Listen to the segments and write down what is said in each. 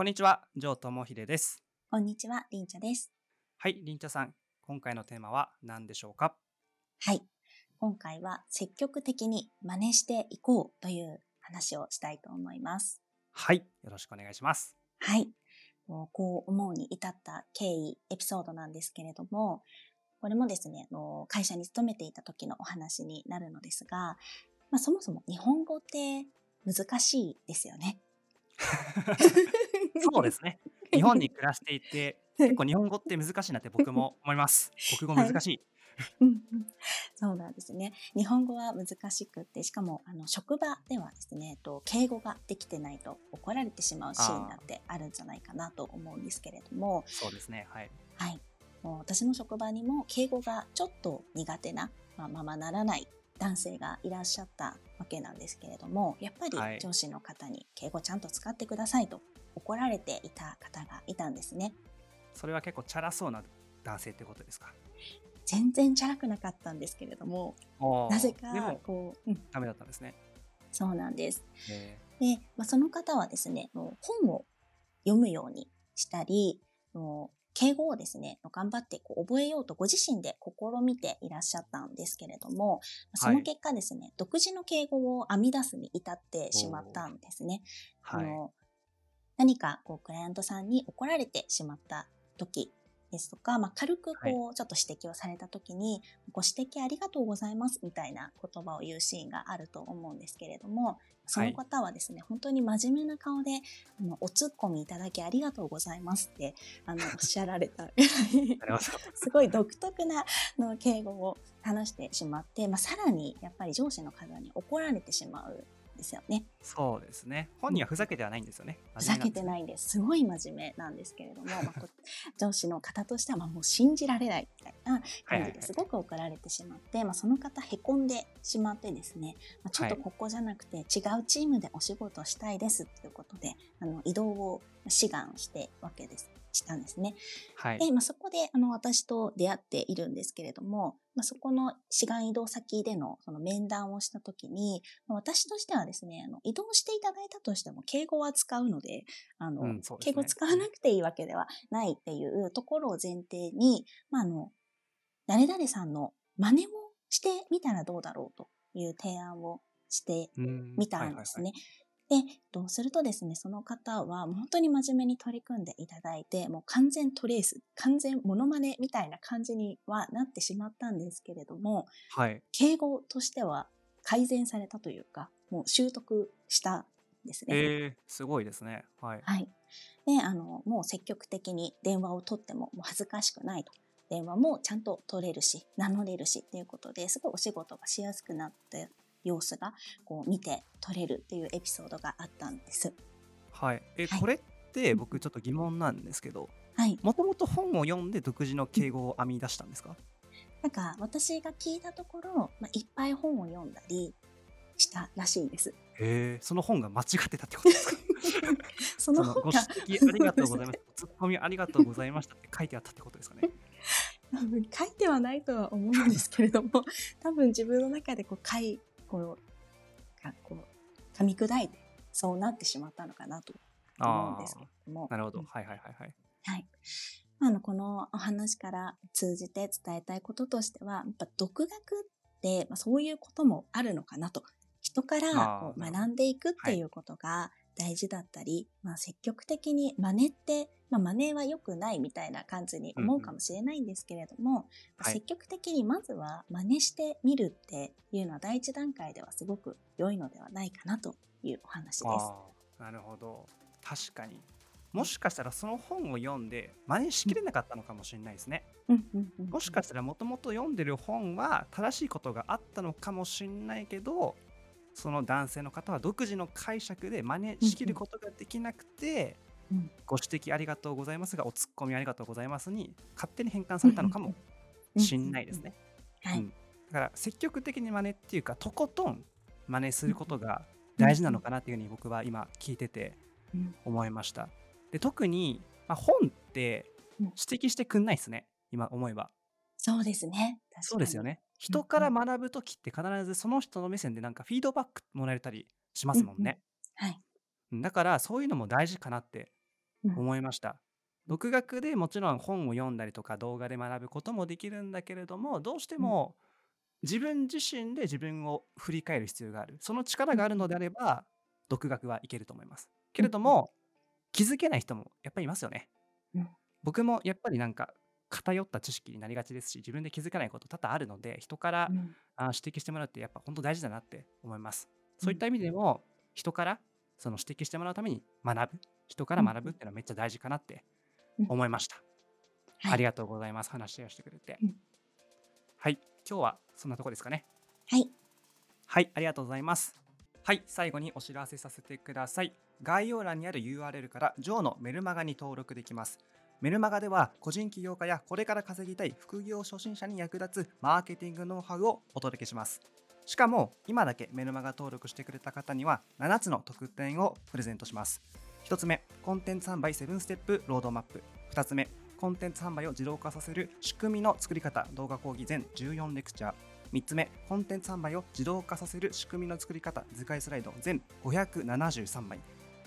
こんにちは、城智秀です。こんにちは、凛茶です。はい、凛茶さん、今回のテーマは何でしょうか？はい、今回は積極的に真似していこうという話をしたいと思います。はい、よろしくお願いします。はい、こう思うに至った経緯、エピソードなんですけれども、これもですね、会社に勤めていた時のお話になるのですが、そもそも日本語って難しいですよね。そうですね。日本に暮らしていて結構日本語って難しいなって僕も思います。国語難しい、はいそうなんですね。日本語は難しくって、しかも職場ではですね、敬語ができてないと怒られてしまうシーンだってあるんじゃないかなと思うんですけれども、そうですね、はい、はい、もう私の職場にも敬語がちょっと苦手な、ままならない男性がいらっしゃったわけなんですけれども、やっぱり上司の方に敬語ちゃんと使ってくださいと怒られていた方がいたんですね。それは結構チャラそうな男性ってことですか？全然チャラくなかったんですけれども、なぜかこう、ダメだったんですね。そうなんです。で、その方はですね、本を読むようにしたり、敬語をですね、頑張って覚えようとご自身で試みていらっしゃったんですけれども、その結果ですね、はい、独自の敬語を編み出すに至ってしまったんですね。はい、何かクライアントさんに怒られてしまった時ですとか、軽くちょっと指摘をされた時に、ご指摘ありがとうございますみたいな言葉を言うシーンがあると思うんですけれども、その方はですね、本当に真面目な顔で、お突っ込みいただきありがとうございますっておっしゃられたすごい独特な敬語を話してしまって、さらにやっぱり上司の方に怒られてしまうんですよね。そうですね。本人はふざけてはないんですよね。ふざけてないんです。すごい真面目なんですけれども、上司の方としてはもう信じられないみたいな感じですごく怒られてしまって、その方へこんでしまってですね、ちょっとここじゃなくて違うチームでお仕事をしたいですということで、移動を志願したんですね。はい、で、そこで私と出会っているんですけれども、そこの志願移動先でのその面談をしたときに、私としてはですね、移動していただいたとしても敬語は使うので、そうですね、敬語使わなくていいわけではないっていうところを前提に、誰々さんの真似をしてみたらどうだろうという提案をしてみたんですね。で、どうするとですね、その方は本当に真面目に取り組んでいただいて、もう完全トレース、完全モノマネみたいな感じにはなってしまったんですけれども、はい、敬語としては改善されたというか、もう習得したんですね。すごいですね。はい。はい。で、もう積極的に電話を取っても、もう恥ずかしくないと。電話もちゃんと取れるし、名乗れるしということですごいお仕事がしやすくなって、様子が見て取れるっていうエピソードがあったんです。はい。これって僕ちょっと疑問なんですけど、もともと本を読んで独自の敬語を編み出したんですか？なんか私が聞いたところ、いっぱい本を読んだりしたらしいです。その本が間違ってたってことですか？その本がご指摘ありがとうございました、ツッコミありがとうございましたって書いてあったってことですかね？多分書いてはないとは思うんですけれども、多分自分の中で噛み砕いてそうなってしまったのかなと思うんですけれども。なるほど、はいはいはいはい、はい、このお話から通じて伝えたいこととしては、やっぱ独学って、そういうこともあるのかなと、人から学んでいくっていうことが大事だったり、積極的に真似って、真似は良くないみたいな感じに思うかもしれないんですけれども、積極的にまずは真似してみるっていうのは第一段階ではすごく良いのではないかなというお話です。なるほど、確かにもしかしたらその本を読んで真似しきれなかったのかもしれないですね。もしかしたらもともと読んでる本は正しいことがあったのかもしれないけど、その男性の方は独自の解釈で真似しきることができなくて、ご指摘ありがとうございますがおツッコミありがとうございますに勝手に変換されたのかもしんないですね。だから積極的に真似っていうか、とことん真似することが大事なのかなっていうふうに僕は今聞いてて思いました。で、特に、本って指摘してくんないですね、今思えば。そうですね、確かにそうですよね。人から学ぶときって必ずその人の目線でなんかフィードバックもらえたりしますもんね。だからそういうのも大事かなってうん、思いました。独学でもちろん本を読んだりとか動画で学ぶこともできるんだけれども、どうしてうん、も自分自身で自分を振り返る必要がある、その力うん、があるのであれば独学はいけると思います。けうれん、どうんも気づけない人もやっぱりいますよね。うん、僕もやっぱりなんか偏った知識になりがちですし、自分で気づかないこと多々あるので、人からうん、指摘してもらうってやっぱ本当大事だなって思います。うそういったん、意味でも人からその指摘してもらうために学ぶ、人かうらん、学ぶっていうのはめっちゃ大事かなってうん、思いました。はありい、がとうございます、話をしてくれて。うん、はい、今日はそんなとこですかね。はい、はい、ありがとうございます。はい、最後にお知らせさせてください。概要欄にある URL からジョーのメルマガに登録できます。メルマガでは個人起業家やこれから稼ぎたい副業初心者に役立つマーケティングノウハウをお届けします。しかも今だけメルマガ登録してくれた方には7つの特典をプレゼントします。1つ目、コンテンツ販売7ステップロードマップ。2つ目、コンテンツ販売を自動化させる仕組みの作り方動画講義全14レクチャー。3つ目、コンテンツ販売を自動化させる仕組みの作り方図解スライド全573枚。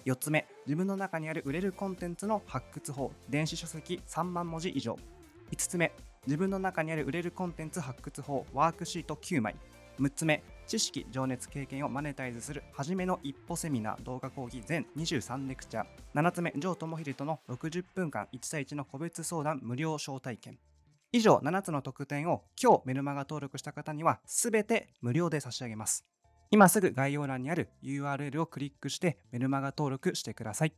4つ目、自分の中にある売れるコンテンツの発掘法電子書籍3万文字以上。5つ目、自分の中にある売れるコンテンツ発掘法ワークシート9枚。6つ目、知識、情熱、経験をマネタイズする初めの一歩セミナー動画講義全23レクチャー。7つ目、ジョー智英との60分間1対1の個別相談無料招待券。以上7つの特典を今日メルマガ登録した方にはすべて無料で差し上げます。今すぐ概要欄にある URL をクリックしてメルマガ登録してください。